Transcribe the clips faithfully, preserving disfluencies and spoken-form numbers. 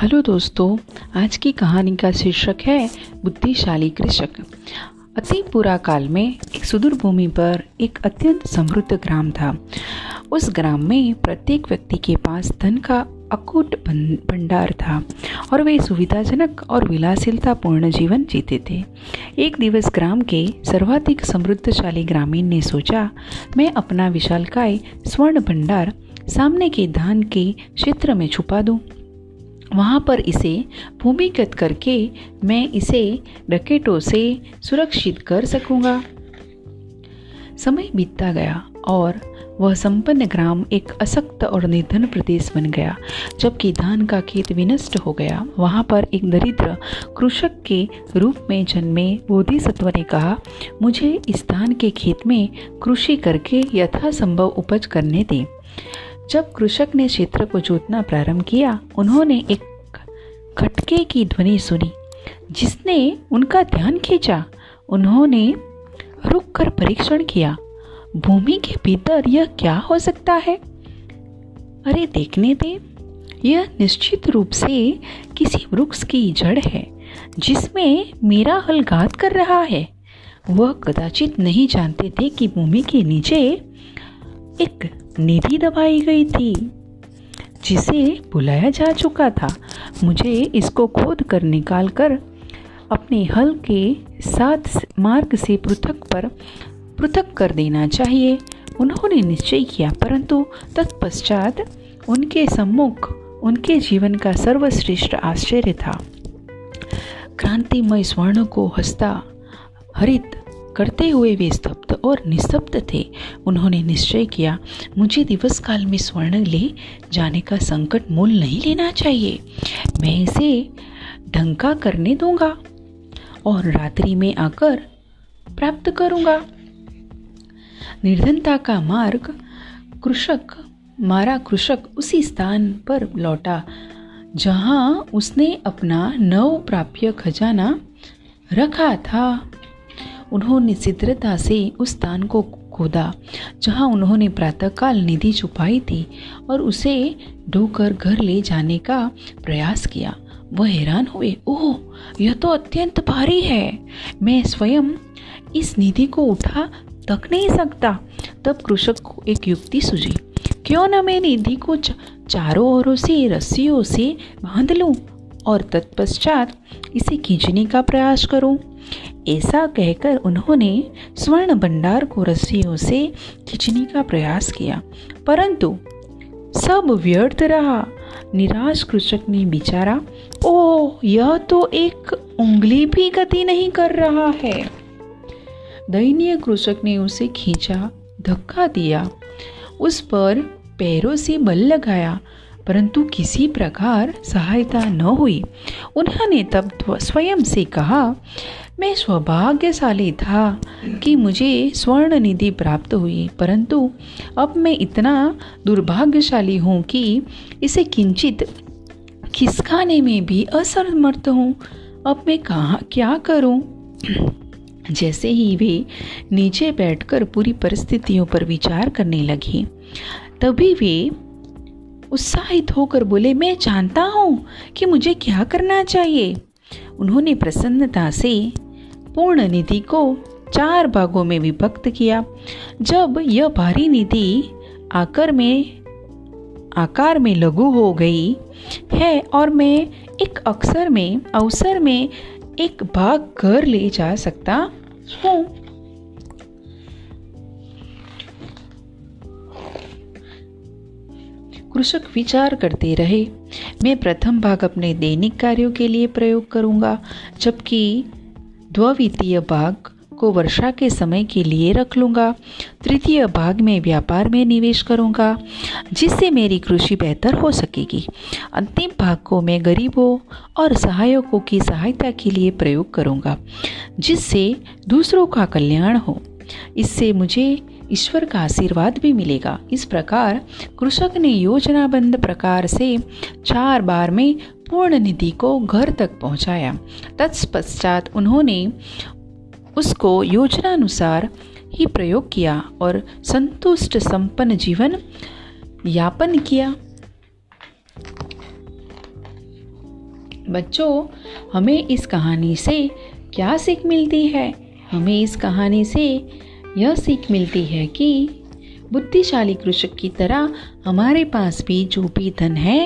Hello दोस्तों, आज की कहानी का शीर्षक है बुद्धिशाली कृषक। अति पुराकाल में एक सुदूर भूमि पर एक अत्यंत समृद्ध ग्राम था। उस ग्राम में प्रत्येक व्यक्ति के पास धन का अकूट भंडार था और वे सुविधाजनक और विलासिलतापूर्ण जीवन जीते थे। एक दिवस ग्राम के सर्वाधिक समृद्धशाली ग्रामीण ने सोचा, मैं अपना विशालकाय स्वर्ण भंडार सामने के धान के क्षेत्र में छुपा दूं। वहाँ पर इसे भूमिगत करके मैं इसे डकैतों से सुरक्षित कर सकूँगा। समय बीतता गया और वह संपन्न ग्राम एक असक्त और निर्धन प्रदेश बन गया। जबकि धान का खेत विनष्ट हो गया, वहाँ पर एक दरिद्र कृषक के रूप में जन्मे बोधिसत्व ने कहा, मुझे इस धान के खेत में कृषि करके यथासंभव उपज करने दें। जब कृषक ने क्षेत्र को जोतना प्रारंभ किया, उन्होंने एक खटके की ध्वनि सुनी जिसने उनका ध्यान खींचा। उन्होंने रुक कर परीक्षण किया, भूमि के भीतर यह क्या हो सकता है? अरे देखने दे, यह निश्चित रूप से किसी वृक्ष की जड़ है जिसमें मेरा हल घात कर रहा है। वह कदाचित नहीं जानते थे कि भूमि के नीचे एक निधि दबाई गई थी जिसे बुलाया जा चुका था। मुझे इसको खोद कर निकाल कर अपने हल के साथ मार्ग से पृथक पर पृथक कर देना चाहिए, उन्होंने निश्चय किया। परंतु तत्पश्चात उनके सम्मुख उनके जीवन का सर्वश्रेष्ठ आश्चर्य था। क्रांतिमय स्वर्ण को हंसता हरित करते हुए वे स्तब्ध और निस्तब्ध थे। उन्होंने निश्चय किया, मुझे दिवस काल में स्वर्ण ले जाने का संकट मोल नहीं लेना चाहिए। मैं इसे ढंका करने दूंगा और रात्रि में आकर प्राप्त करूंगा। निर्धनता का मार्ग कृषक मारा कृषक उसी स्थान पर लौटा जहां उसने अपना नव प्राप्य खजाना रखा था। उन्होंने शीघ्रता से उस स्थान को खोदा जहां उन्होंने प्रातःकाल निधि छुपाई थी और उसे ढोकर घर ले जाने का प्रयास किया। वह हैरान हुए, ओह, यह तो अत्यंत भारी है, मैं स्वयं इस निधि को उठा तक नहीं सकता। तब कृषक को एक युक्ति सूझी, क्यों न मैं निधि को चारों ओरों से रस्सियों से बांध लूं और तत्पश्चात इसे खींचने का प्रयास करूं। ऐसा कहकर उन्होंने स्वर्ण भंडार को रस्सियों से खींचने का प्रयास किया, परंतु सब व्यर्थ रहा। निराश कृषक ने बिचारा, ओह, यह तो एक उंगली भी गति नहीं कर रहा है। दयनीय कृषक ने उसे खींचा, धक्का दिया, उस पर पैरों से बल लगाया, परंतु किसी प्रकार सहायता न हुई। उन्होंने तब स्वयं से कहा, मैं सौभाग्यशाली था कि मुझे स्वर्ण निधि प्राप्त हुई, परंतु अब मैं इतना दुर्भाग्यशाली हूँ कि इसे किंचित खिसकाने में भी असमर्थ हूँ। अब मैं कहाँ क्या करूँ? जैसे ही वे नीचे बैठकर पूरी परिस्थितियों पर विचार करने लगी, तभी वे उत्साहित होकर बोले, मैं जानता हूँ कि मुझे क्या करना चाहिए। उन्होंने प्रसन्नता से पूर्ण निधि को चार भागों में विभक्त किया। जब यह भारी निधि आकार में आकार में लघु हो गई है और मैं एक अक्सर में अवसर में एक भाग घर ले जा सकता हूँ, कृषक विचार करते रहे। मैं प्रथम भाग अपने दैनिक कार्यों के लिए प्रयोग करूँगा, जबकि द्वितीय भाग को वर्षा के समय के लिए रख लूँगा। तृतीय भाग में व्यापार में निवेश करूँगा जिससे मेरी कृषि बेहतर हो सकेगी। अंतिम भाग को मैं गरीबों और सहायकों की सहायता के लिए प्रयोग करूँगा जिससे दूसरों का कल्याण हो। इससे मुझे ईश्वर का आशीर्वाद भी मिलेगा। इस प्रकार कृषक ने योजनाबद्ध प्रकार से चार बार में पूर्ण निधि को घर तक पहुँचाया। तत्पश्चात उन्होंने उसको योजनानुसार ही प्रयोग किया और संतुष्ट संपन्न जीवन यापन किया। बच्चों, हमें इस कहानी से क्या सीख मिलती है? हमें इस कहानी से यह सीख मिलती है कि बुद्धिशाली कृषक की तरह हमारे पास भी जो भी धन है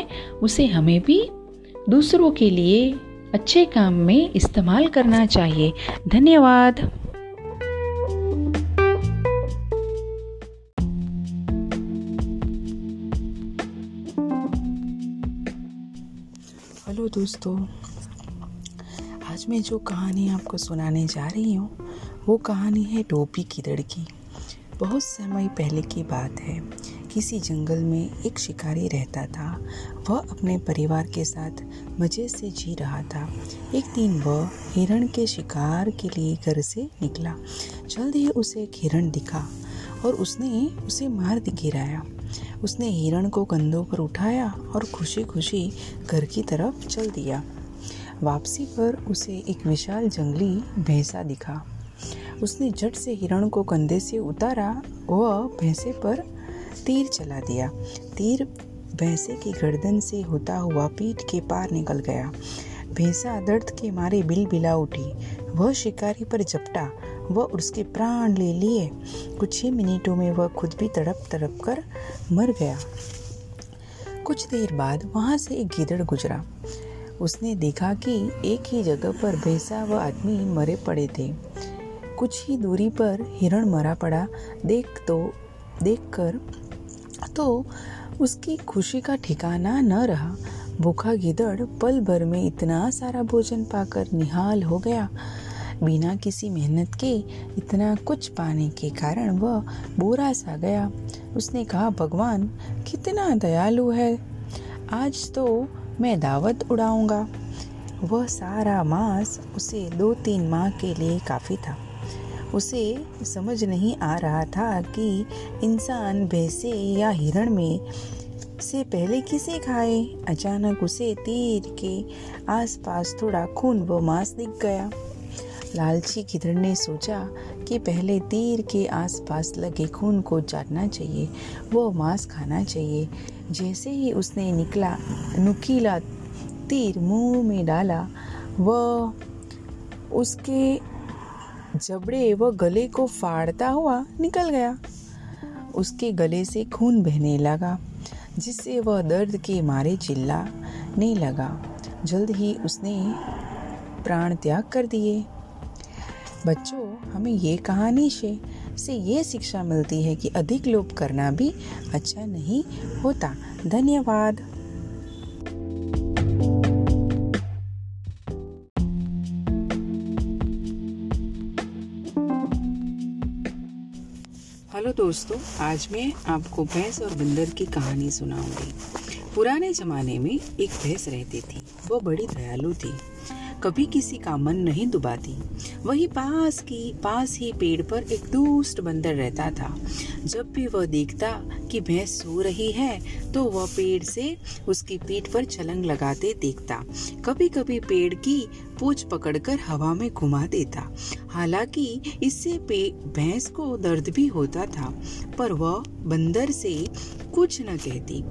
उसे हमें भी दूसरों के लिए अच्छे काम में इस्तेमाल करना चाहिए। धन्यवाद। हेलो दोस्तों, आज मैं जो कहानी आपको सुनाने जा रही हूँ वो कहानी है डोबी की लड़की। बहुत समय पहले की बात है, किसी जंगल में एक शिकारी रहता था। वह अपने परिवार के साथ मज़े से जी रहा था। एक दिन वह हिरण के शिकार के लिए घर से निकला। जल्द ही उसे एक हिरण दिखा और उसने उसे मार गिराया। उसने हिरण को कंधों पर उठाया और खुशी खुशी घर की तरफ चल दिया। वापसी पर उसे एक विशाल जंगली भैंसा दिखा। उसने झट से हिरण को कंधे से उतारा और भैंसे पर तीर चला दिया। तीर भैंसे की गर्दन से होता हुआ पीठ के पार निकल गया। भैंसा दर्द के मारे बिलबिला उठी। वह शिकारी पर झपटा, वह उसके प्राण ले लिए। कुछ ही मिनटों में वह खुद भी तड़प तड़प कर मर गया। कुछ देर बाद वहाँ से एक गीदड़ गुजरा। उसने देखा कि एक ही जगह पर भैंसा व आदमी मरे पड़े थे। कुछ ही दूरी पर हिरण मरा पड़ा देख तो देख कर तो उसकी खुशी का ठिकाना न रहा। भूखा गीदड़ पल भर में इतना सारा भोजन पाकर निहाल हो गया। बिना किसी मेहनत के इतना कुछ पाने के कारण वह बोरा सा गया। उसने कहा, भगवान कितना दयालु है, आज तो मैं दावत उड़ाऊंगा। वह सारा मांस उसे दो तीन माह के लिए काफ़ी था। उसे समझ नहीं आ रहा था कि इंसान भैंसे या हिरण में से पहले किसे खाए। अचानक उसे तीर के आसपास थोड़ा खून व मांस दिख गया। लालची गीदड़ ने सोचा कि पहले तीर के आसपास लगे खून को चाटना चाहिए, वो मांस खाना चाहिए। जैसे ही उसने निकला नुकीला तीर मुंह में डाला, वह उसके जबड़े व गले को फाड़ता हुआ निकल गया। उसके गले से खून बहने लगा, जिससे वह दर्द के मारे चिल्लाने लगा। जल्द ही उसने प्राण त्याग कर दिए। बच्चों, हमें ये कहानी से से ये शिक्षा मिलती है कि अधिक लोभ करना भी अच्छा नहीं होता। धन्यवाद। हेलो दोस्तों, आज मैं आपको भैंस और बंदर की कहानी सुनाऊंगी। पुराने जमाने में एक भैंस रहती थी। वो बड़ी दयालु थी, कभी किसी का मन नहीं दुबाती। वही पास की पास ही पेड़ पर एक दुष्ट बंदर रहता था। जब भी वह देखता कि भैंस सो रही है तो वह पेड़ से उसकी पीठ पर छलांग लगाते देखता। कभी कभी पेड़ की पूंछ पकड़कर हवा में घुमा देता। हालांकि इससे भैंस को दर्द भी होता था, पर वह बंदर से कुछ न कहती,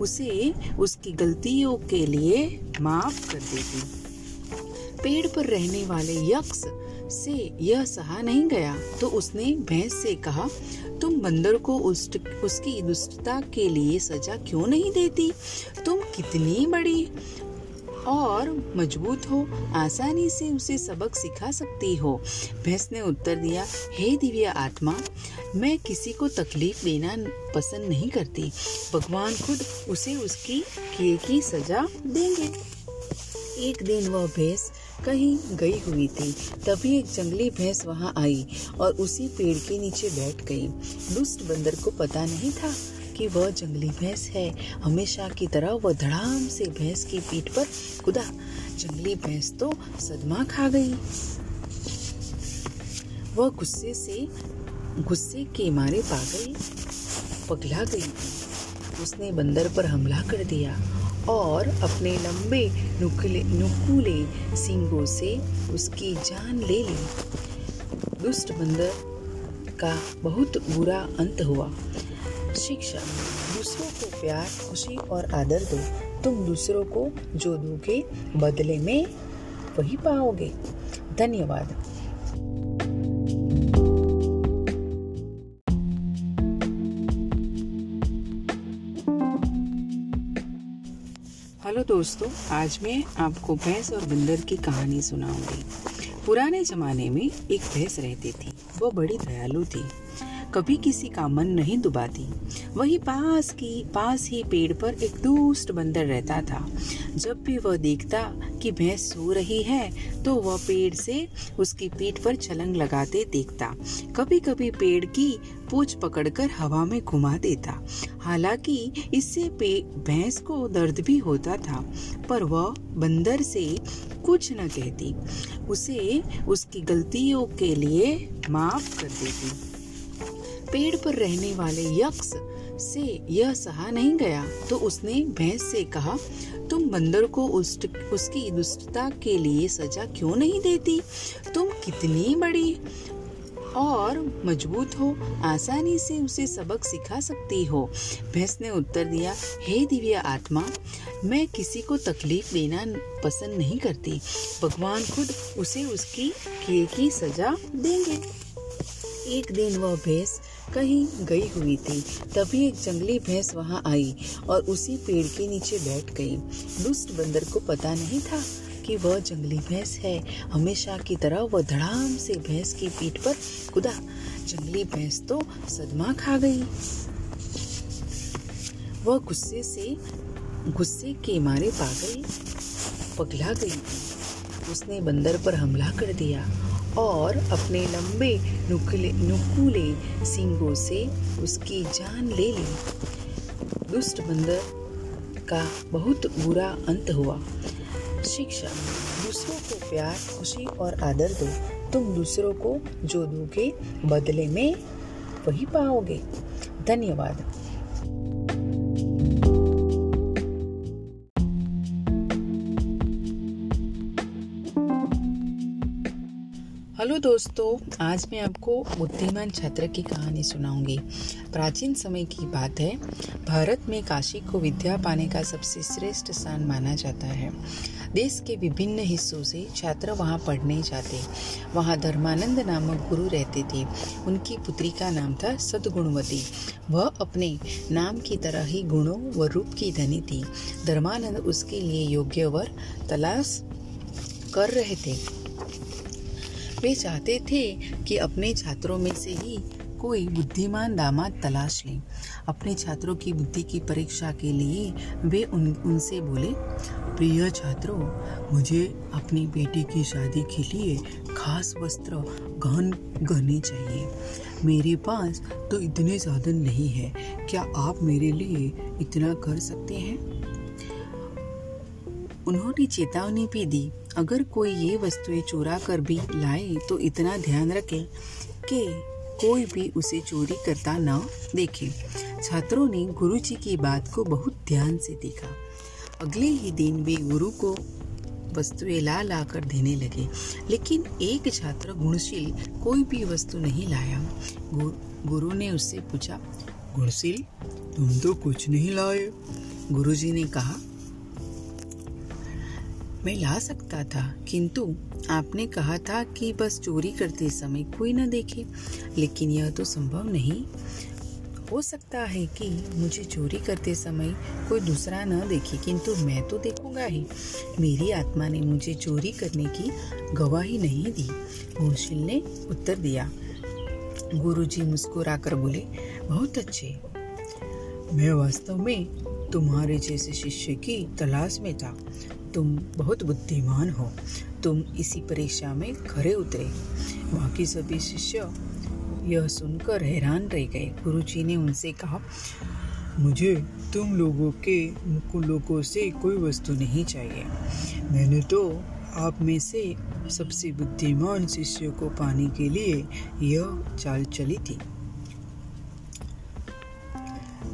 उसे उसकी गलतियों के लिए माफ कर देती। पेड़ पर रहने वाले यक्ष से यह सहा नहीं गया तो उसने भैंस से कहा, तुम बंदर को उसकी दुष्टता के लिए सजा क्यों नहीं देती? तुम कितनी बड़ी और मजबूत हो, आसानी से उसे सबक सिखा सकती हो। भैंस ने उत्तर दिया, हे दिव्य आत्मा, मैं किसी को तकलीफ देना पसंद नहीं करती। भगवान खुद उसे उसकी किए की सजा देंगे। एक दिन वह भैंस कहीं गई हुई थी, तभी एक जंगली भैंस वहां आई और उसी पेड़ के नीचे बैठ गई। दुष्ट बंदर को पता नहीं था कि वह जंगली भैंस है। हमेशा की तरह वह धड़ाम से भैंस की पीठ पर कूदा। जंगली भैंस तो सदमा खा गई। वह गुस्से से गुस्से के मारे पागल पगला गई। उसने बंदर पर हमला कर दिया और अपने लंबे नुकले नुकूले सींगों से उसकी जान ले ली। दुष्ट बंदर का बहुत बुरा अंत हुआ। शिक्षा। दूसरों को प्यार, खुशी और आदर दो। तुम दूसरों को जो दोगे बदले में वही पाओगे। धन्यवाद। हेलो दोस्तों, आज मैं आपको भैंस और बंदर की कहानी सुनाऊंगी। पुराने ज़माने में एक भैंस रहती थी। वो बड़ी दयालु थी, कभी किसी का मन नहीं दुबाती। वही पास की पास ही पेड़ पर एक दुष्ट बंदर रहता था। जब भी वह देखता कि भैंस सो रही है तो वह पेड़ से उसकी पीठ पर छलांग लगाते देखता। कभी कभी पेड़ की पूंछ पकड़कर हवा में घुमा देता। हालांकि इससे भैंस को दर्द भी होता था, पर वह बंदर से कुछ न कहती, उसे उसकी गलतियों के लिए माफ कर देती। पेड़ पर रहने वाले यक्ष से यह सहा नहीं गया तो उसने भैंस से कहा, तुम बंदर को उसकी दुष्टता के लिए सजा क्यों नहीं देती? तुम कितनी बड़ी और मजबूत हो, आसानी से उसे सबक सिखा सकती हो। भैंस ने उत्तर दिया, हे दिव्य आत्मा, मैं किसी को तकलीफ देना पसंद नहीं करती। भगवान खुद उसे उसकी किए की सजा देंगे। एक दिन वह भैंस कहीं गई हुई थी, तभी एक जंगली भैंस वहां आई और उसी पेड़ के नीचे बैठ गई। दुष्ट बंदर को पता नहीं था कि वह जंगली भैंस है। हमेशा की तरह वह धड़ाम से भैंस की पीठ पर कूदा। जंगली भैंस तो सदमा खा गई। वह गुस्से से गुस्से के मारे पागल पगला गई। उसने बंदर पर हमला कर दिया और अपने लंबे नुकीले नुकीले सींगों से उसकी जान ले ली। दुष्ट बंदर का बहुत बुरा अंत हुआ। शिक्षा। दूसरों को प्यार, खुशी और आदर दो। तुम दूसरों को जो दोगे बदले में वही पाओगे। धन्यवाद। हेलो दोस्तों, आज मैं आपको बुद्धिमान छात्र की कहानी सुनाऊंगी। प्राचीन समय की बात है। भारत में काशी को विद्या पाने का सबसे श्रेष्ठ स्थान माना जाता है। देश के विभिन्न हिस्सों से छात्र वहां पढ़ने जाते। वहां धर्मानंद नामक गुरु रहते थे। उनकी पुत्री का नाम था सद्गुणवती। वह अपने नाम की तरह ही गुणों व रूप की धनी थी। धर्मानंद उसके लिए योग्य वर तलाश कर रहे थे। वे चाहते थे कि अपने छात्रों में से ही कोई बुद्धिमान दामाद तलाश लें। अपने छात्रों की बुद्धि की परीक्षा के लिए वे उन उनसे बोले, प्रिय छात्रों, मुझे अपनी बेटी की शादी के लिए खास वस्त्र गहन गहने चाहिए। मेरे पास तो इतने साधन नहीं है। क्या आप मेरे लिए इतना कर सकते हैं? उन्होंने चेतावनी भी दी, अगर कोई ये वस्तुएं चुरा कर भी लाए तो इतना ध्यान रखें कि कोई भी उसे चोरी करता ना देखे। छात्रों ने गुरुजी की बात को बहुत ध्यान से देखा। अगले ही दिन वे गुरु को वस्तुएं ला ला कर देने लगे, लेकिन एक छात्र गुणशील कोई भी वस्तु नहीं लाया। गु, गुरु ने उससे पूछा, गुणशील, तुम तो कुछ नहीं लाए। गुरुजी ने कहा, मैं ला सकता था, किंतु आपने कहा था कि बस चोरी करते समय कोई न देखे, लेकिन यह तो संभव नहीं हो सकता है कि मुझे चोरी करते समय कोई दूसरा न देखे, किंतु मैं तो देखूंगा ही। मेरी आत्मा ने मुझे चोरी करने की गवाही नहीं दी, गुणशील ने उत्तर दिया। गुरुजी मुस्कुराकर बोले, बहुत अच्छे, मैं वास्तव में तुम्हारे जैसे शिष्य की तलाश में था। तुम बहुत बुद्धिमान हो, तुम इसी परीक्षा में खरे उतरे। बाकी सभी शिष्य यह सुनकर हैरान रह गए। गुरुजी ने उनसे कहा, मुझे तुम लोगों के लोगों से कोई वस्तु नहीं चाहिए। मैंने तो आप में से सबसे बुद्धिमान शिष्य को पाने के लिए यह चाल चली थी।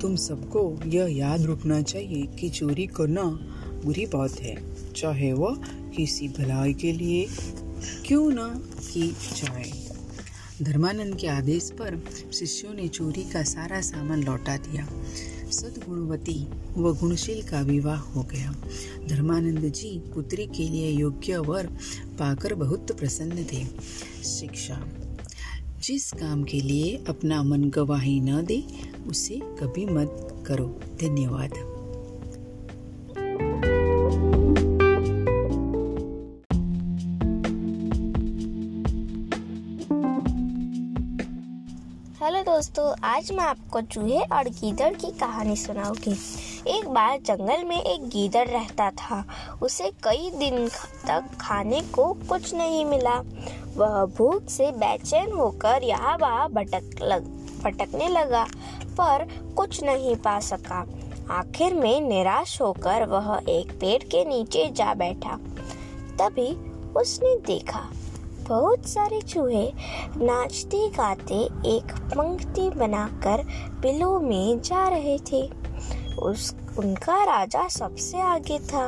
तुम सबको यह याद रखना चाहिए कि चोरी करना बुरी बात है, चाहे वह किसी भलाई के लिए क्यों ना की जाए। धर्मानंद के आदेश पर शिष्यों ने चोरी का सारा सामान लौटा दिया। सद्गुणवती व गुणशील का विवाह हो गया। धर्मानंद जी पुत्री के लिए योग्य वर पाकर बहुत प्रसन्न थे। शिक्षा, जिस काम के लिए अपना मन गवाही न दे उसे कभी मत करो। धन्यवाद। हेलो दोस्तों, आज मैं आपको चूहे और गीदड़ की कहानी सुनाऊंगी। एक बार जंगल में एक गीदड़ रहता था। उसे कई दिन तक खाने को कुछ नहीं मिला। वह भूख से बेचैन होकर यहाँ वहाँ भटक लग भटकने लगा, पर कुछ नहीं पा सका। आखिर में निराश होकर वह एक पेड़ के नीचे जा बैठा। तभी उसने देखा बहुत सारे चूहे नाचते गाते एक पंक्ति बनाकर बिलों में जा रहे थे। उस उनका राजा सबसे आगे था।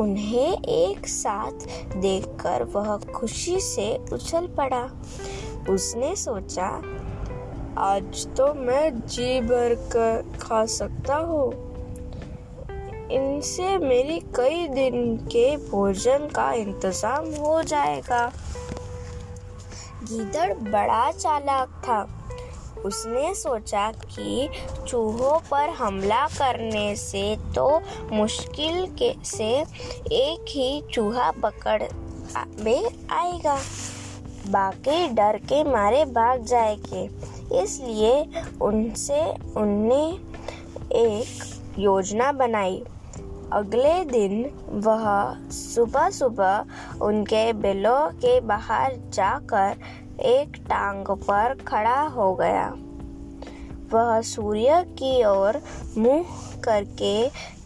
उन्हें एक साथ देखकर वह खुशी से उछल पड़ा। उसने सोचा, आज तो मैं जी भर कर खा सकता हूँ। इनसे मेरी कई दिन के भोजन का इंतजाम हो जाएगा। गीदड़ बड़ा चालाक था। उसने सोचा कि चूहों पर हमला करने से तो मुश्किल के से एक ही चूहा पकड़ में आएगा, बाकी डर के मारे भाग जाएंगे। इसलिए उनसे उनने एक योजना बनाई। अगले दिन वह सुबह सुबह उनके बिलों के बाहर जाकर एक टांग पर खड़ा हो गया। वह सूर्य की ओर मुंह करके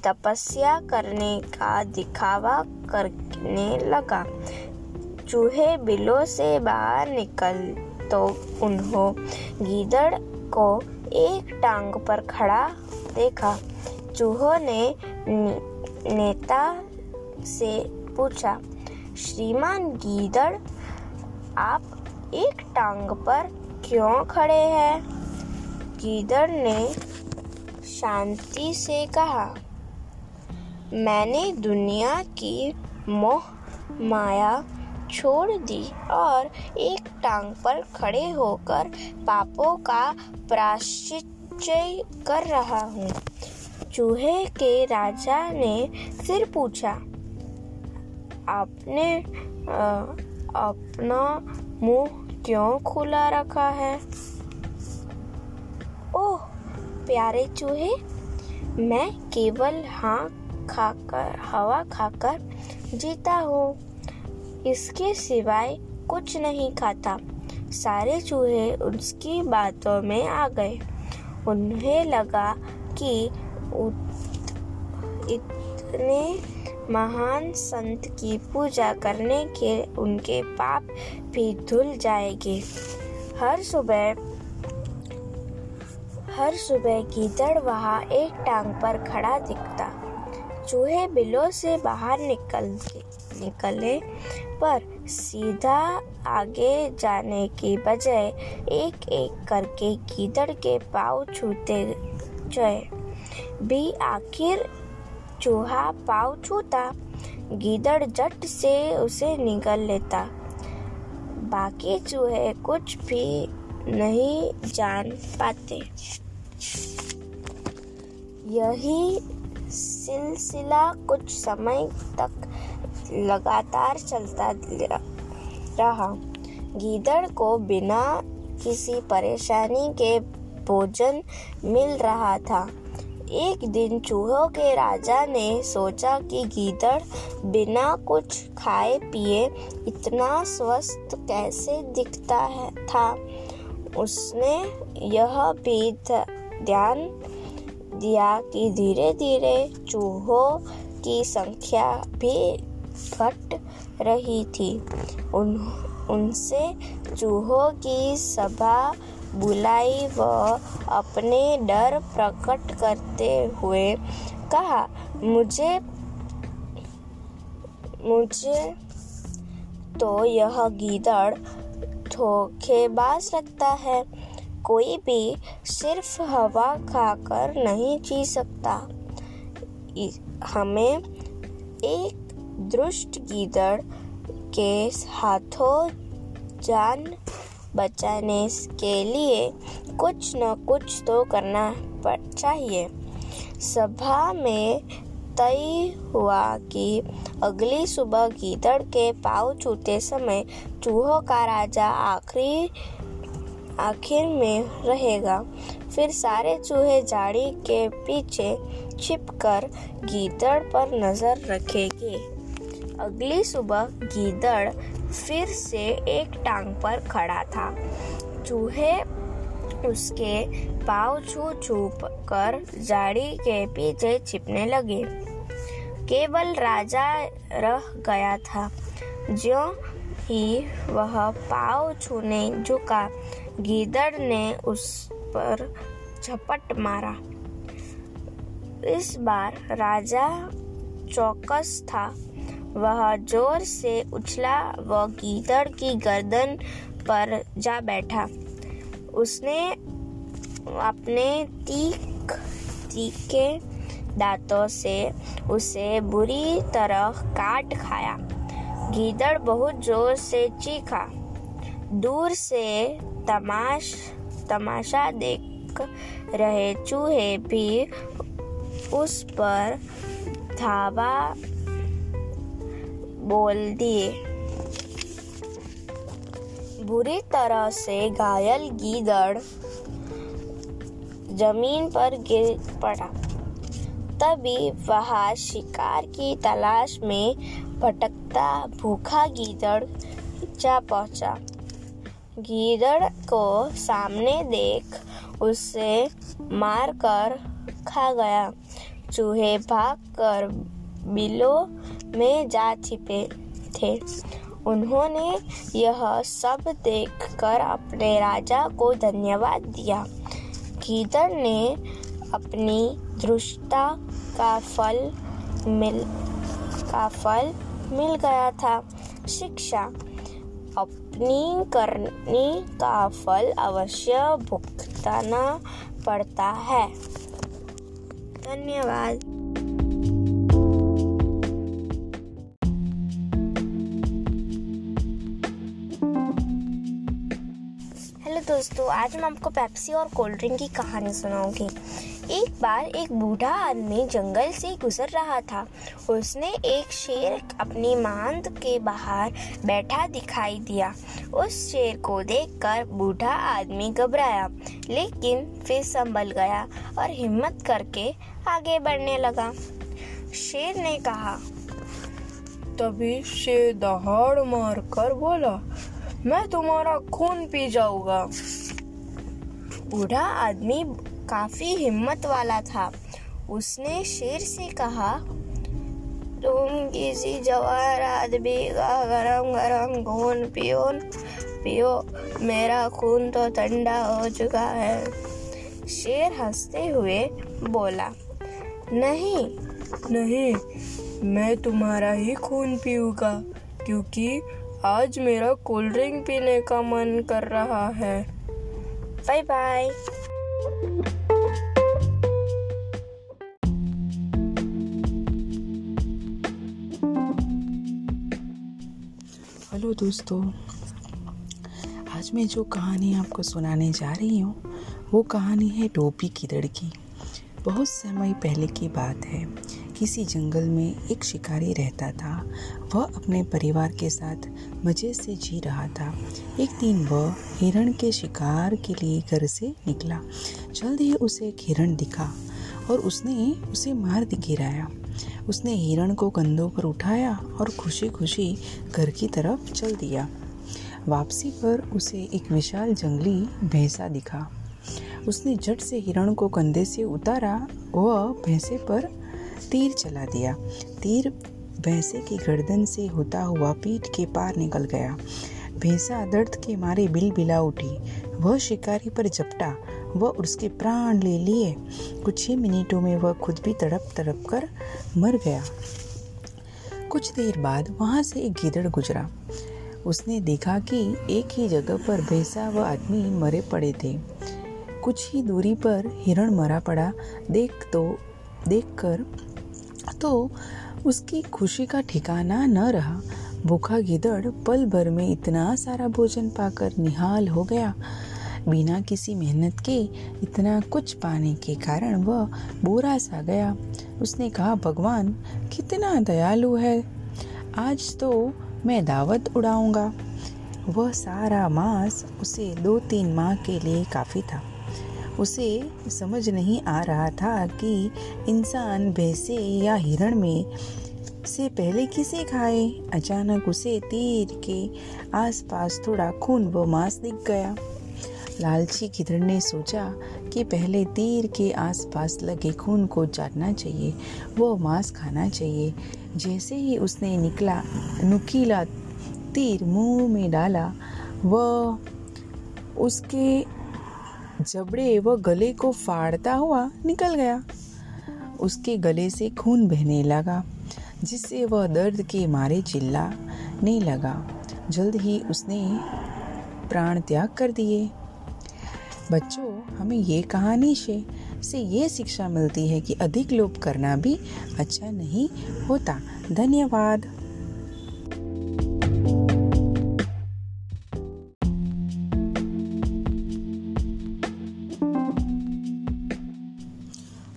तपस्या करने का दिखावा करने लगा। चूहे बिलों से बाहर निकल तो उन्हों गीदड़ को एक टांग पर खड़ा देखा। चूहों ने नेता से पूछा, श्रीमान गीदड़, आप एक टांग पर क्यों खड़े हैं? गीदड़ ने शांति से कहा, मैंने दुनिया की मोह माया छोड़ दी और एक टांग पर खड़े होकर पापों का प्रायश्चित कर रहा हूँ। चूहे के राजा ने फिर पूछा, आपने आ, अपना मुंह क्यों खुला रखा है? ओह प्यारे चूहे, मैं केवल हाँ खाकर हवा खाकर जीता हूँ, इसके सिवाय कुछ नहीं खाता। सारे चूहे उसकी बातों में आ गए। उन्हें लगा कि इतने महान संत की पूजा करने के उनके पाप भी धुल जाएंगे। हर सुबह हर सुबह गीदड़ वहाँ एक टांग पर खड़ा दिखता। चूहे बिलों से बाहर निकल निकले पर सीधा आगे जाने की बजाय एक एक करके गीदड़ के पाँव छूते गए। भी आखिर चूहा पाँव छूता, गीदड़ झट से उसे निगल लेता। बाकी चूहे कुछ भी नहीं जान पाते। यही सिलसिला कुछ समय तक लगातार चलता रहा। गीदड़ को बिना किसी परेशानी के भोजन मिल रहा था। एक दिन चूहों के राजा ने सोचा कि गीदड़ बिना कुछ खाए पिए इतना स्वस्थ कैसे दिखता है था। उसने यह भी ध्यान दिया कि धीरे धीरे चूहों की संख्या भी घट रही थी। उन उनसे चूहों की सभा बुलाई व अपने डर प्रकट करते हुए कहा, मुझे मुझे तो यह गीदड़ धोखेबाज लगता है। कोई भी सिर्फ हवा खाकर नहीं जी सकता। हमें एक दुष्ट गीदड़ के हाथों जान बचाने के लिए कुछ न कुछ तो करना चाहिए। सभा में तय हुआ कि अगली सुबह गीदड़ के पाँव छूते समय चूहों का राजा आखिरी आखिर में रहेगा। फिर सारे चूहे झाड़ी के पीछे छिपकर गीदड़ पर नजर रखेंगे। अगली सुबह गीदड़ फिर से एक टांग पर खड़ा था। चूहे उसके पाँव छू छू कर झाड़ी के पीछे छिपने लगे। केवल राजा रह गया था। ज्यों ही वह पाँव छूने झुका, गीदड़ ने उस पर झपट मारा। इस बार राजा चौकस था। वह जोर से उछला व गीदड़ की गर्दन पर जा बैठा। उसने अपने तीख तीखे दांतों से उसे बुरी तरह काट खाया। गीदड़ बहुत जोर से चीखा। दूर से तमाश तमाशा देख रहे चूहे भी उस पर धावा बोल दिए। बुरी तरह से घायल गीदड़ जमीन पर गिर पड़ा। तभी वह शिकार की तलाश में भटकता भूखा गीदड़ जा पहुंचा। गीदड़ को सामने देख उसे मारकर खा गया। चूहे भागकर बिलों में जा छिपे थे। उन्होंने यह सब देखकर अपने राजा को धन्यवाद दिया। गीदड़ ने अपनी दुष्टता का फल मिल का फल मिल गया था। शिक्षा अपनी करनी का फल अवश्य भुगतना पड़ता है। धन्यवाद। दोस्तों, आज मैं आपको पेप्सी और कोल्ड ड्रिंक की कहानी सुनाऊंगी। एक बार एक बूढ़ा आदमी जंगल से गुजर रहा था। उसने एक शेर अपनी मांद के बाहर बैठा दिखाई दिया। उस शेर को देखकर बूढ़ा आदमी घबराया, लेकिन फिर संभल गया और हिम्मत करके आगे बढ़ने लगा। शेर ने कहा, तभी शेर दहाड़ मारकर बोला, मैं तुम्हारा खून पी जाऊंगा। बूढ़ा आदमी काफी हिम्मत वाला था। उसने शेर से कहा, तुम किसी जवान आदमी का गरम गरम खून पियो पियो मेरा खून तो ठंडा हो चुका है। शेर हंसते हुए बोला, नहीं नहीं, मैं तुम्हारा ही खून पीऊंगा, क्योंकि आज मेरा कोल्ड ड्रिंक पीने का मन कर रहा है। Bye bye. हेलो दोस्तों, आज मैं जो कहानी आपको सुनाने जा रही हूँ वो कहानी है डोबी गीदड़ की। बहुत समय पहले की बात है। किसी जंगल में एक शिकारी रहता था। वह अपने परिवार के साथ मज़े से जी रहा था। एक दिन वह हिरण के शिकार के लिए घर से निकला। जल्द ही उसे एक हिरण दिखा और उसने उसे मार गिराया। उसने हिरण को कंधों पर उठाया और खुशी खुशी घर की तरफ चल दिया। वापसी पर उसे एक विशाल जंगली भैंसा दिखा। उसने झट से हिरण को कंधे से उतारा। वह भैंसे पर तीर चला दिया। तीर भैंसे की गर्दन से होता हुआ पीठ के पार निकल गया। भैंसा दर्द के मारे बिलबिला उठी। वह शिकारी पर झपटा। वह उसके प्राण ले लिए। कुछ ही मिनटों में वह खुद भी तड़प तड़प कर मर गया। कुछ देर बाद वहाँ से एक गीदड़ गुजरा। उसने देखा कि एक ही जगह पर भैंसा व आदमी मरे पड़े थे। कुछ ही दूरी पर हिरण मरा पड़ा देख तो देखकर तो उसकी खुशी का ठिकाना न रहा। भूखा गिदड़ पल भर में इतना सारा भोजन पाकर निहाल हो गया। बिना किसी मेहनत के इतना कुछ पाने के कारण वह बोरा सा गया। उसने कहा, भगवान कितना दयालु है, आज तो मैं दावत उड़ाऊंगा। वह सारा मांस उसे दो तीन माह के लिए काफ़ी था। उसे समझ नहीं आ रहा था कि इंसान भैंसे या हिरण में से पहले किसे खाए। अचानक उसे तीर के आसपास थोड़ा खून व मांस दिख गया। लालची गिदड़ ने सोचा कि पहले तीर के आसपास लगे खून को चाटना चाहिए, वो मांस खाना चाहिए। जैसे ही उसने निकला नुकीला तीर मुंह में डाला, वह उसके जबड़े व गले को फाड़ता हुआ निकल गया। उसके गले से खून बहने लगा, जिससे वह दर्द के मारे चिल्लाने लगा। जल्द ही उसने प्राण त्याग कर दिए। बच्चों, हमें ये कहानी से से ये शिक्षा मिलती है कि अधिक लोभ करना भी अच्छा नहीं होता। धन्यवाद।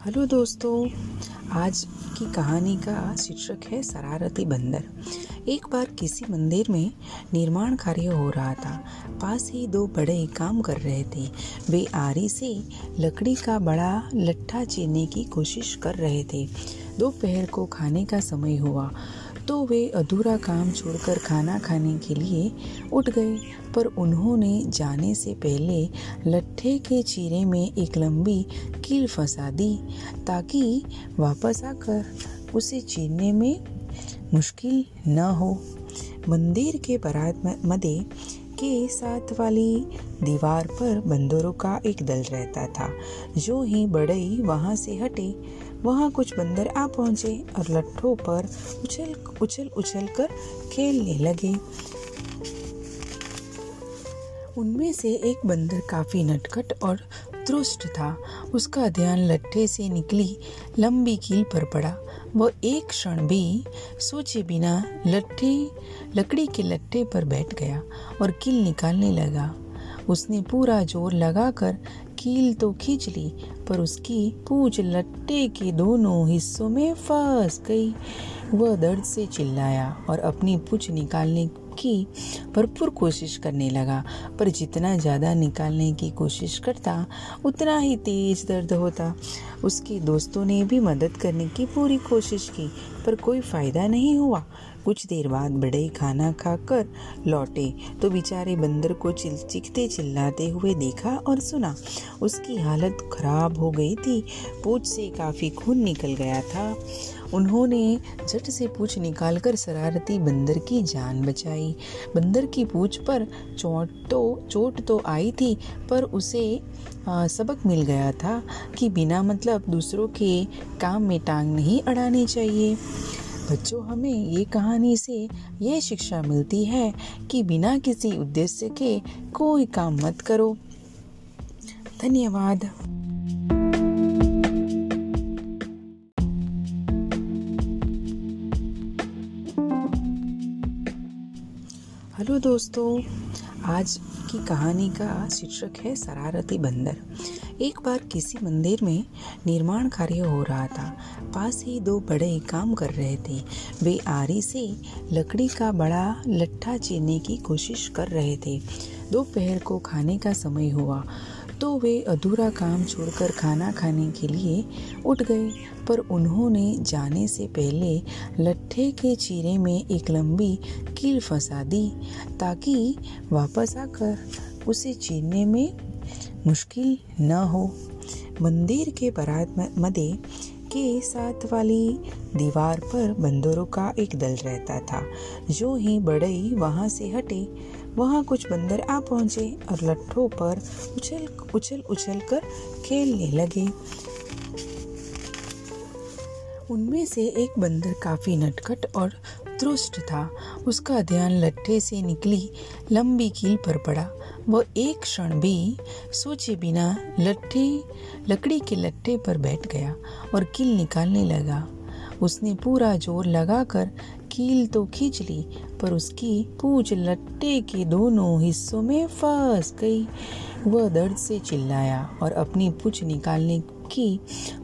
हेलो दोस्तों, आज की कहानी का शीर्षक है शरारती बंदर। एक बार किसी मंदिर में निर्माण कार्य हो रहा था। पास ही दो बड़े काम कर रहे थे। वे आरी से लकड़ी का बड़ा लट्ठा चीरने की कोशिश कर रहे थे। दोपहर को खाने का समय हुआ तो वे अधूरा काम छोड़कर खाना खाने के लिए उठ गए, पर उन्होंने जाने से पहले लट्ठे के चीरे में एक लंबी कील फंसा दी, ताकि वापस आकर उसे चीरने में मुश्किल न हो। मंदिर के बरामदे के साथ वाली दीवार पर बंदरों का एक दल रहता था। जो ही बड़े वहाँ से हटे, वहाँ कुछ बंदर आ पहुँचे और लट्ठों पर उछल उछल उछल कर खेलने लगे। उनमें से एक बंदर काफ़ी नटखट और दुरुस्त था। उसका ध्यान लट्ठे से निकली लंबी कील पर पड़ा। वह एक क्षण भी सोचे बिना लट्ठे लकड़ी के लट्ठे पर बैठ गया और कील निकालने लगा। उसने पूरा जोर लगाकर कील तो खींच ली, पर उसकी पूंछ लट्टे के दोनों हिस्सों में फंस गई। वह दर्द से चिल्लाया और अपनी पूंछ निकालने की भरपूर कोशिश करने लगा, पर जितना ज़्यादा निकालने की कोशिश करता उतना ही तेज दर्द होता। उसके दोस्तों ने भी मदद करने की पूरी कोशिश की, पर कोई फ़ायदा नहीं हुआ। कुछ देर बाद बड़े खाना खाकर लौटे तो बेचारे बंदर को चिल्लाते चिल्लाते हुए देखा और सुना। उसकी हालत खराब हो गई थी, पूंछ से काफ़ी खून निकल गया था। उन्होंने झट से पूंछ निकालकर शरारती बंदर की जान बचाई। बंदर की पूंछ पर चोट तो चोट तो आई थी, पर उसे आ, सबक मिल गया था कि बिना मतलब दूसरों के काम में टांग नहीं अड़ानी चाहिए। बच्चों, हमें ये कहानी से ये शिक्षा मिलती है कि बिना किसी उद्देश्य के कोई काम मत करो। धन्यवाद। हेलो दोस्तों, आज की कहानी का शीर्षक है शरारती बंदर। एक बार किसी मंदिर में निर्माण कार्य हो रहा था। पास ही दो बड़े काम कर रहे थे। वे आरी से लकड़ी का बड़ा लट्ठा चीरने की कोशिश कर रहे थे। दोपहर को खाने का समय हुआ तो वे अधूरा काम छोड़कर खाना खाने के लिए उठ गए, पर उन्होंने जाने से पहले लट्ठे के चीरे में एक लंबी कील फंसा दी, ताकि वापस आकर उसे चीरने में मुश्किल न हो। मंदिर के बरामदे के साथ वाली दीवार पर बंदरों का एक दल रहता था। जो ही बड़े वहाँ से हटे, वहाँ कुछ बंदर आ पहुँचे और लट्ठों पर उछल उछल उछल कर खेलने लगे। उनमें से एक बंदर काफ़ी नटखट और दुरुस्त था। उसका ध्यान लट्ठे से निकली लंबी कील पर पड़ा। वह एक क्षण भी सोचे बिना लट्ठे लकड़ी के लट्ठे पर बैठ गया और कील निकालने लगा। उसने पूरा जोर लगाकर कील तो खींच ली, पर उसकी पूंछ लट्टे के दोनों हिस्सों में फंस गई। वह दर्द से चिल्लाया और अपनी पूंछ निकालने की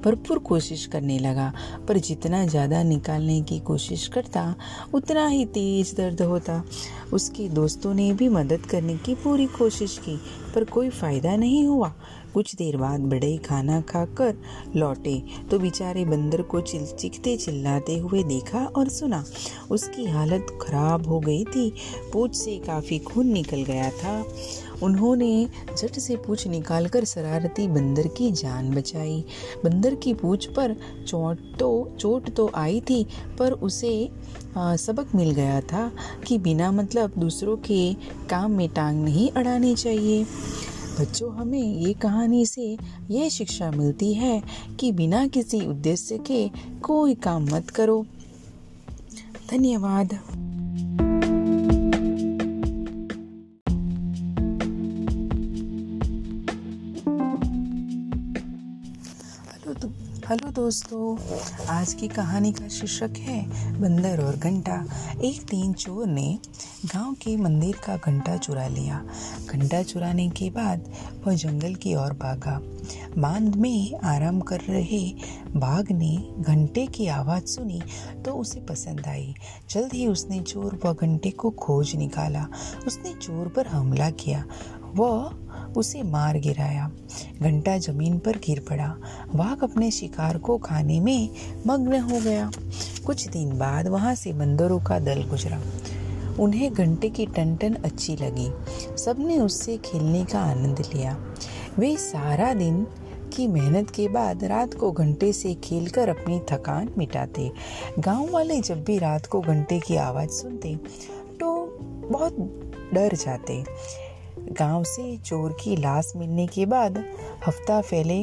भरपूर कोशिश करने लगा, पर जितना ज़्यादा निकालने की कोशिश करता उतना ही तेज दर्द होता। उसके दोस्तों ने भी मदद करने की पूरी कोशिश की, पर कोई फ़ायदा नहीं हुआ। कुछ देर बाद बड़े खाना खाकर लौटे तो बेचारे बंदर को चिल्लाते चिल्लाते हुए देखा और सुना। उसकी हालत खराब हो गई थी, पूंछ से काफ़ी खून निकल गया था। उन्होंने झट से पूंछ निकालकर शरारती बंदर की जान बचाई। बंदर की पूंछ पर चोट तो चोट तो आई थी, पर उसे आ, सबक मिल गया था कि बिना मतलब दूसरों के काम में टांग नहीं अड़ानी चाहिए। बच्चों, हमें ये कहानी से ये शिक्षा मिलती है कि बिना किसी उद्देश्य के कोई काम मत करो। धन्यवाद। हेलो दोस्तों, आज की कहानी का शीर्षक है बंदर और घंटा। एक दिन चोर ने गांव के मंदिर का घंटा चुरा लिया। घंटा चुराने के बाद वह जंगल की ओर भागा। बांध में आराम कर रहे बाघ ने घंटे की आवाज़ सुनी तो उसे पसंद आई। जल्द ही उसने चोर व घंटे को खोज निकाला। उसने चोर पर हमला किया, वह उसे मार गिराया। घंटा जमीन पर गिर पड़ा। वाघ अपने शिकार को खाने में मग्न हो गया। कुछ दिन बाद वहाँ से बंदरों का दल गुजरा। उन्हें घंटे की टन-टन अच्छी लगी। सबने उससे खेलने का आनंद लिया। वे सारा दिन की मेहनत के बाद रात को घंटे से खेलकर अपनी थकान मिटाते। गांव वाले जब भी रात को घंटे की आवाज़ सुनते तो बहुत डर जाते। गांव से चोर की लाश मिलने के बाद हफ्ता फैले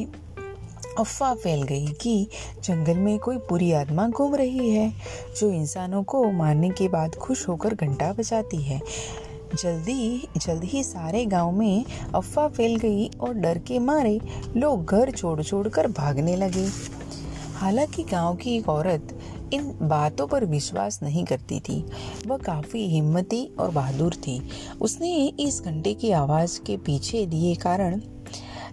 अफवाह फैल गई कि जंगल में कोई बुरी आत्मा घूम रही है जो इंसानों को मारने के बाद खुश होकर घंटा बजाती है। जल्दी जल्द ही सारे गांव में अफवाह फैल गई और डर के मारे लोग घर छोड़ छोड़ कर भागने लगे। हालांकि गांव की एक औरत इन बातों पर विश्वास नहीं करती थी। वह काफ़ी हिम्मती और बहादुर थी। उसने इस घंटे की आवाज़ के पीछे दिए कारण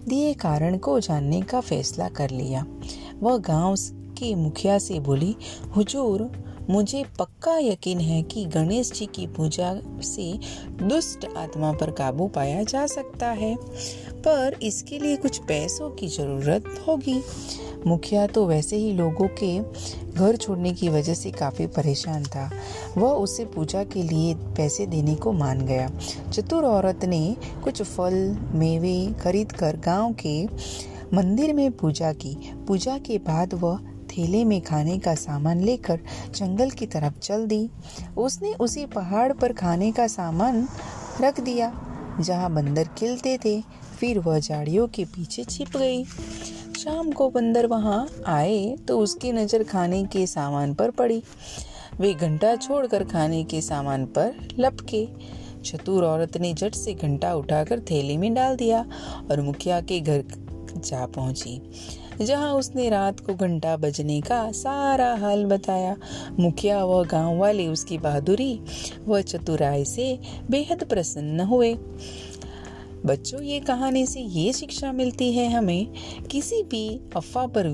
दिए कारण को जानने का फैसला कर लिया। वह गांव के मुखिया से बोली, हुजूर, मुझे पक्का यकीन है कि गणेश जी की पूजा से दुष्ट आत्मा पर काबू पाया जा सकता है, पर इसके लिए कुछ पैसों की ज़रूरत होगी। मुखिया तो वैसे ही लोगों के घर छोड़ने की वजह से काफ़ी परेशान था। वह उसे पूजा के लिए पैसे देने को मान गया। चतुर औरत ने कुछ फल मेवे खरीदकर गांव के मंदिर में पूजा की। पूजा के बाद वह थैले में खाने का सामान लेकर जंगल की तरफ चल दी। उसने उसी पहाड़ पर खाने का सामान रख दिया जहां बंदर खिलते थे। फिर वह झाड़ियों के पीछे छिप गई। शाम को बंदर वहां आए तो उसकी नज़र खाने के सामान पर पड़ी। वे घंटा छोड़कर खाने के सामान पर लपके। चतुर औरत ने झट से घंटा उठाकर थैले में डाल दिया और मुखिया के घर जा पहुंची, जहां उसने रात को घंटा बजने का सारा हाल बताया। मुखिया व गांव वाले उसकी बहादुरी व चतुराई से बेहद प्रसन्न हुए। बच्चों, ये कहानी से ये शिक्षा मिलती है हमें, किसी भी अफवाह पर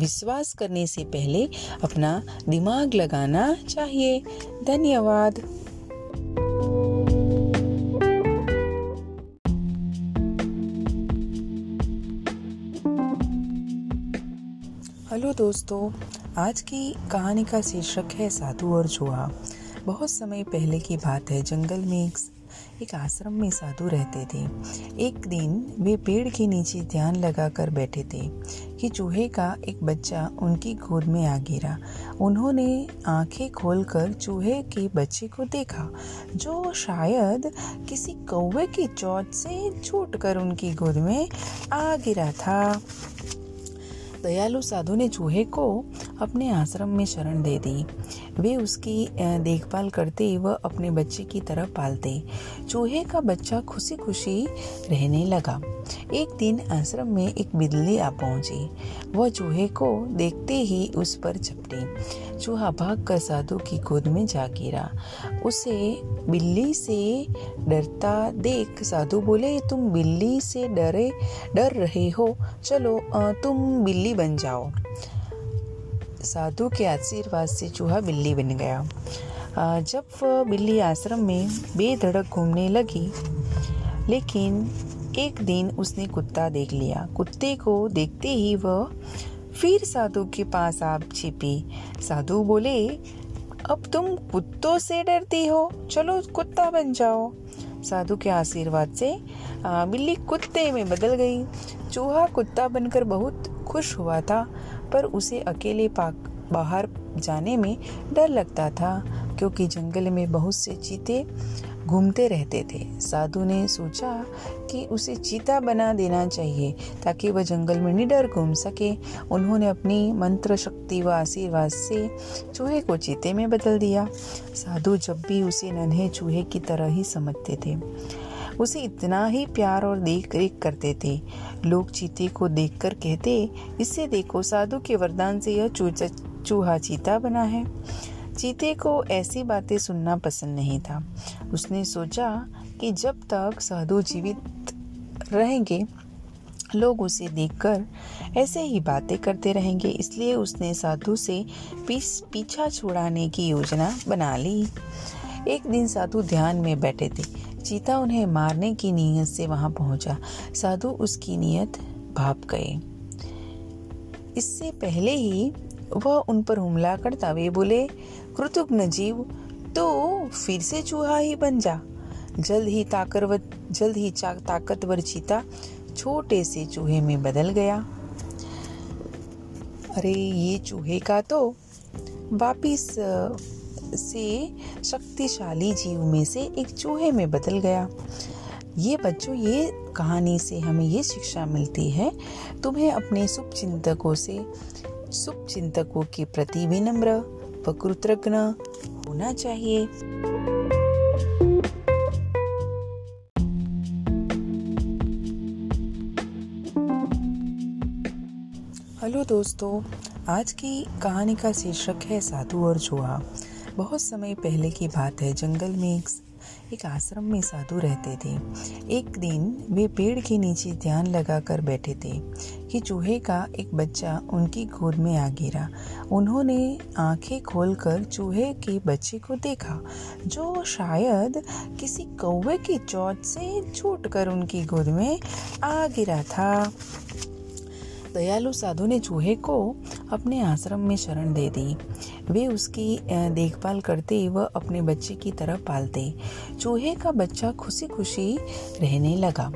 विश्वास करने से पहले अपना दिमाग लगाना चाहिए। धन्यवाद। हेलो दोस्तों, आज की कहानी का शीर्षक है साधु और चूहा। बहुत समय पहले की बात है। जंगल में एक, एक आश्रम में साधु रहते थे। एक दिन वे पेड़ के नीचे ध्यान लगाकर बैठे थे कि चूहे का एक बच्चा उनकी गोद में आ गिरा। उन्होंने आंखें खोलकर चूहे के बच्चे को देखा जो शायद किसी कौवे की चोट से छूटकर उनकी गोद में आ गिरा था। दयालु साधु ने चूहे को अपने आश्रम में शरण दे दी। वे उसकी देखभाल करते व अपने बच्चे की तरह पालते। चूहे का बच्चा खुशी खुशी रहने लगा। एक दिन आश्रम में एक बिल्ली आ पहुंची। वह चूहे को देखते ही उस पर झपटी। चूहा भागकर साधु की गोद में जा गिरा। उसे बिल्ली से डरता देख साधु बोले, तुम बिल्ली से डरे डर रहे हो, चलो तुम बिल्ली बन जाओ। साधु के आशीर्वाद से चूहा बिल्ली बन गया। जब बिल्ली आश्रम में बेधड़क घूमने लगी, लेकिन एक दिन उसने कुत्ता देख लिया। कुत्ते को देखते ही वह फिर साधु के पास आ छिपी। साधु बोले, अब तुम कुत्तों से डरती हो, चलो कुत्ता बन जाओ। साधु के आशीर्वाद से बिल्ली कुत्ते में बदल गई। चूहा कुत्ता बनकर बहुत खुश हुआ था, पर उसे अकेले पाक बाहर जाने में डर लगता था, क्योंकि जंगल में बहुत से चीते घूमते रहते थे। साधु ने सोचा कि उसे चीता बना देना चाहिए ताकि वह जंगल में निडर घूम सके। उन्होंने अपनी मंत्र शक्ति व आशीर्वाद से चूहे को चीते में बदल दिया। साधु जब भी उसे नन्हे चूहे की तरह ही समझते थे, उसे इतना ही प्यार और देख रेख करते थे। लोग चीते को देखकर कहते, इससे देखो साधु के वरदान से यह चूहा चीता बना है। चीते को ऐसी बातें सुनना पसंद नहीं था। उसने सोचा कि जब तक साधु जीवित रहेंगे, लोग उसे देखकर ऐसे ही बातें करते रहेंगे। इसलिए उसने साधु से पीछा छुड़ाने की योजना बना ली। एक दिन साधु ध्यान में बैठे थे। चीता उन्हें मारने की नीयत से वहां पहुंचा। साधु उसकी नीयत भाप गए। इससे पहले ही वह उन पर हमला करता, वे बोले, कृतघ्न जीव, तो फिर से चूहा ही बन जा। जल्द ही ताकतवर जल्द ही ताकतवर चीता छोटे से चूहे में बदल गया। अरे, ये चूहे का तो वापिस से शक्तिशाली जीव में से एक चूहे में बदल गया। ये बच्चों, ये कहानी से हमें ये शिक्षा मिलती है, तुम्हें अपने शुभ चिंतकों से शुभ चिंतकों के प्रति विनम्र व कृतज्ञ होना चाहिए। हेलो दोस्तों, आज की कहानी का शीर्षक है साधु और चूहा। बहुत समय पहले की बात है। जंगल में एक एक आश्रम में साधु रहते थे। एक दिन वे पेड़ के नीचे ध्यान लगाकर बैठे थे कि चूहे का एक बच्चा उनकी गोद में आ गिरा। उन्होंने आंखें खोलकर चूहे के बच्चे को देखा, जो शायद किसी कौवे की चोंच से छूटकर उनकी गोद में आ गिरा था। दयालु साधु ने चूहे को अपने आश्रम में शरण दे दी। वे उसकी देखभाल करते व अपने बच्चे की तरह पालते। चूहे का बच्चा खुशी खुशी रहने लगा।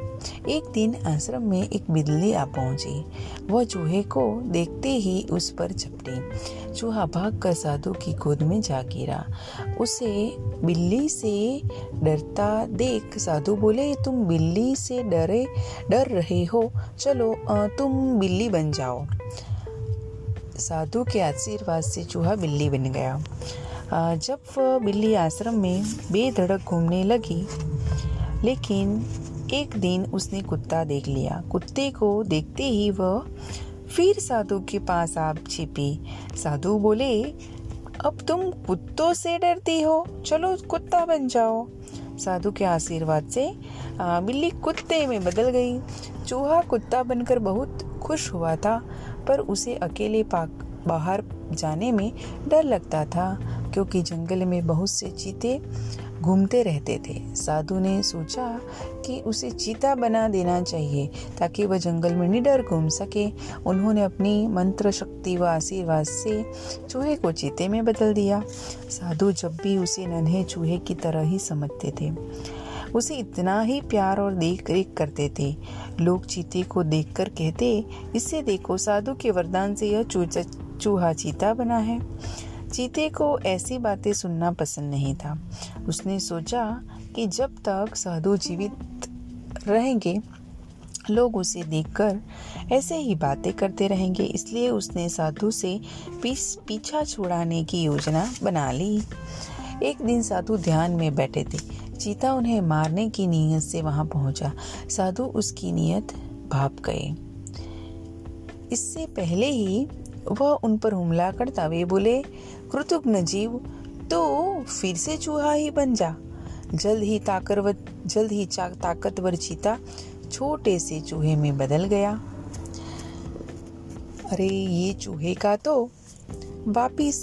एक दिन आश्रम में एक बिल्ली आ पहुंची। वह चूहे को देखते ही उस पर झपटी। चूहा भागकर साधु की गोद में जा गिरा। उसे बिल्ली से डरता देख साधु बोले, तुम बिल्ली से डरे डर रहे हो, चलो तुम बिल्ली बन जाओ। साधु के आशीर्वाद से चूहा बिल्ली बन गया। जब बिल्ली आश्रम में बेधड़क घूमने लगी, लेकिन एक दिन उसने कुत्ता देख लिया। कुत्ते को देखते ही वह फिर साधु के पास आ छिपी। साधु बोले, अब तुम कुत्तों से डरती हो, चलो कुत्ता बन जाओ। साधु के आशीर्वाद से बिल्ली कुत्ते में बदल गई। चूहा कुत्ता बनकर बहुत खुश हुआ था, पर उसे अकेले पाक बाहर जाने में डर लगता था, क्योंकि जंगल में बहुत से चीते घूमते रहते थे। साधु ने सोचा कि उसे चीता बना देना चाहिए ताकि वह जंगल में निडर घूम सके। उन्होंने अपनी मंत्र शक्ति व आशीर्वाद से चूहे को चीते में बदल दिया। साधु जब भी उसे नन्हे चूहे की तरह ही समझते थे, उसे इतना ही प्यार और देख रेख करते थे। लोग चीते को देखकर कहते, इससे देखो साधु के वरदान से यह चूहा चीता बना है। चीते को ऐसी बातें सुनना पसंद नहीं था। उसने सोचा कि जब तक साधु जीवित रहेंगे, लोग उसे देखकर ऐसे ही बातें करते रहेंगे, इसलिए उसने साधु से पीछ पीछा छुड़ाने की योजना बना ली। एक दिन साधु ध्यान में बैठे थे। चीता उन्हें मारने की नीयत से वहां पहुंचा। साधु उसकी नीयत भाप गए। इससे पहले ही वह उन पर हमला करता, वे बोले, कृतघ्न जीव, तो फिर से चूहा ही बन जा। जल्द ही ताकतवर जल्द ही ताकतवर चीता छोटे से चूहे में बदल गया। अरे ये चूहे का तो वापिस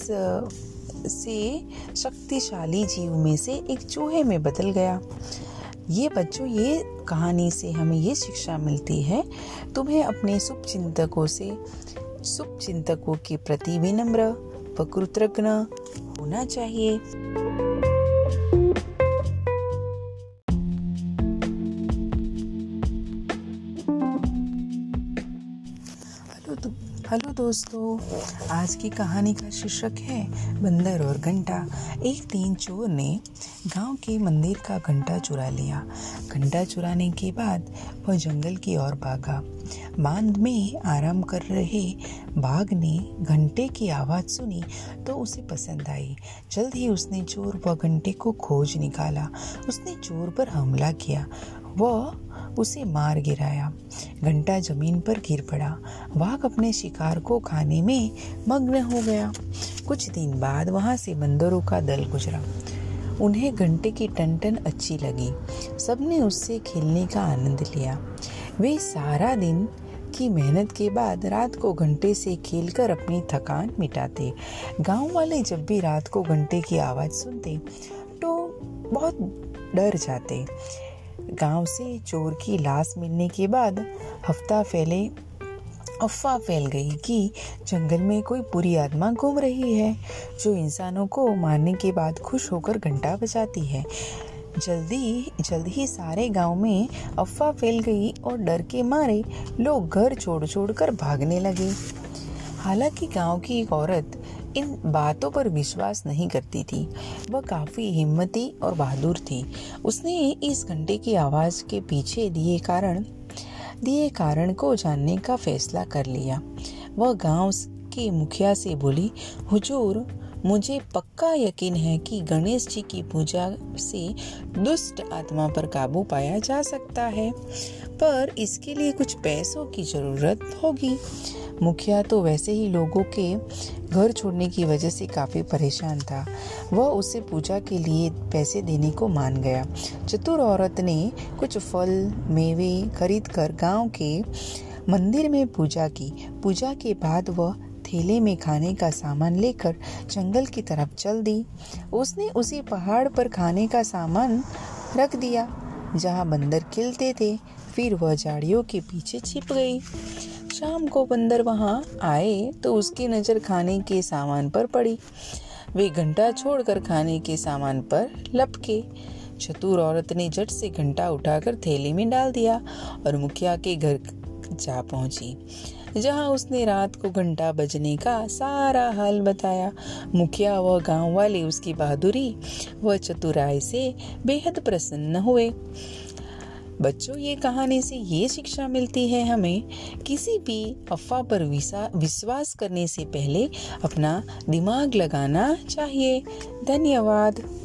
से शक्तिशाली जीव में से एक चूहे में बदल गया। ये बच्चों, ये कहानी से हमें ये शिक्षा मिलती है, तुम्हें अपने शुभचिंतकों से शुभचिंतकों के प्रति विनम्र व कृतज्ञ होना चाहिए। हेलो दोस्तों, आज की कहानी का शीर्षक है बंदर और घंटा। एक दिन चोर ने गांव के मंदिर का घंटा चुरा लिया। घंटा चुराने के बाद वह जंगल की ओर भागा। बांध में आराम कर रहे बाघ ने घंटे की आवाज़ सुनी तो उसे पसंद आई। जल्द ही उसने चोर व घंटे को खोज निकाला। उसने चोर पर हमला किया, वह उसे मार गिराया। घंटा जमीन पर गिर पड़ा। वाघ अपने शिकार को खाने में मग्न हो गया। कुछ दिन बाद वहाँ से बंदरों का दल गुजरा। उन्हें घंटे की टनटन अच्छी लगी। सबने उससे खेलने का आनंद लिया। वे सारा दिन की मेहनत के बाद रात को घंटे से खेलकर अपनी थकान मिटाते। गांव वाले जब भी रात को घंटे की आवाज़ सुनते तो बहुत डर जाते। गांव से चोर की लाश मिलने के बाद हफ्ता फैले अफवाह फैल गई कि जंगल में कोई बुरी आत्मा घूम रही है जो इंसानों को मारने के बाद खुश होकर घंटा बजाती है। जल्दी जल्द ही सारे गांव में अफवाह फैल गई और डर के मारे लोग घर छोड़ छोड़ कर भागने लगे। हालांकि गांव की एक औरत इन बातों पर विश्वास नहीं करती थी। वह काफ़ी हिम्मती और बहादुर थी। उसने इस घंटे की आवाज़ के पीछे दिए कारण दिए कारण को जानने का फैसला कर लिया। वह गांव के मुखिया से बोली, हुजूर, मुझे पक्का यकीन है कि गणेश जी की पूजा से दुष्ट आत्मा पर काबू पाया जा सकता है, पर इसके लिए कुछ पैसों की ज़रूरत होगी। मुखिया तो वैसे ही लोगों के घर छोड़ने की वजह से काफ़ी परेशान था। वह उसे पूजा के लिए पैसे देने को मान गया। चतुर औरत ने कुछ फल मेवे खरीदकर गांव के मंदिर में पूजा की। पूजा के बाद वह थैले में खाने का सामान लेकर जंगल की तरफ चल दी। उसने उसी पहाड़ पर खाने का सामान रख दिया जहां बंदर खिलते थे। फिर वह झाड़ियों के पीछे छिप गई। शाम को बंदर वहां आए तो उसकी नज़र खाने के सामान पर पड़ी। वे घंटा छोड़कर खाने के सामान पर लपके। चतुर औरत ने झट से घंटा उठाकर थैले में डाल दिया और मुखिया के घर जा पहुंची, जहां उसने रात को घंटा बजने का सारा हाल बताया। मुखिया व गांव वाले उसकी बहादुरी व चतुराई से बेहद प्रसन्न हुए। बच्चों, ये कहानी से ये शिक्षा मिलती है हमें, किसी भी अफवाह पर विश्वास करने से पहले अपना दिमाग लगाना चाहिए। धन्यवाद।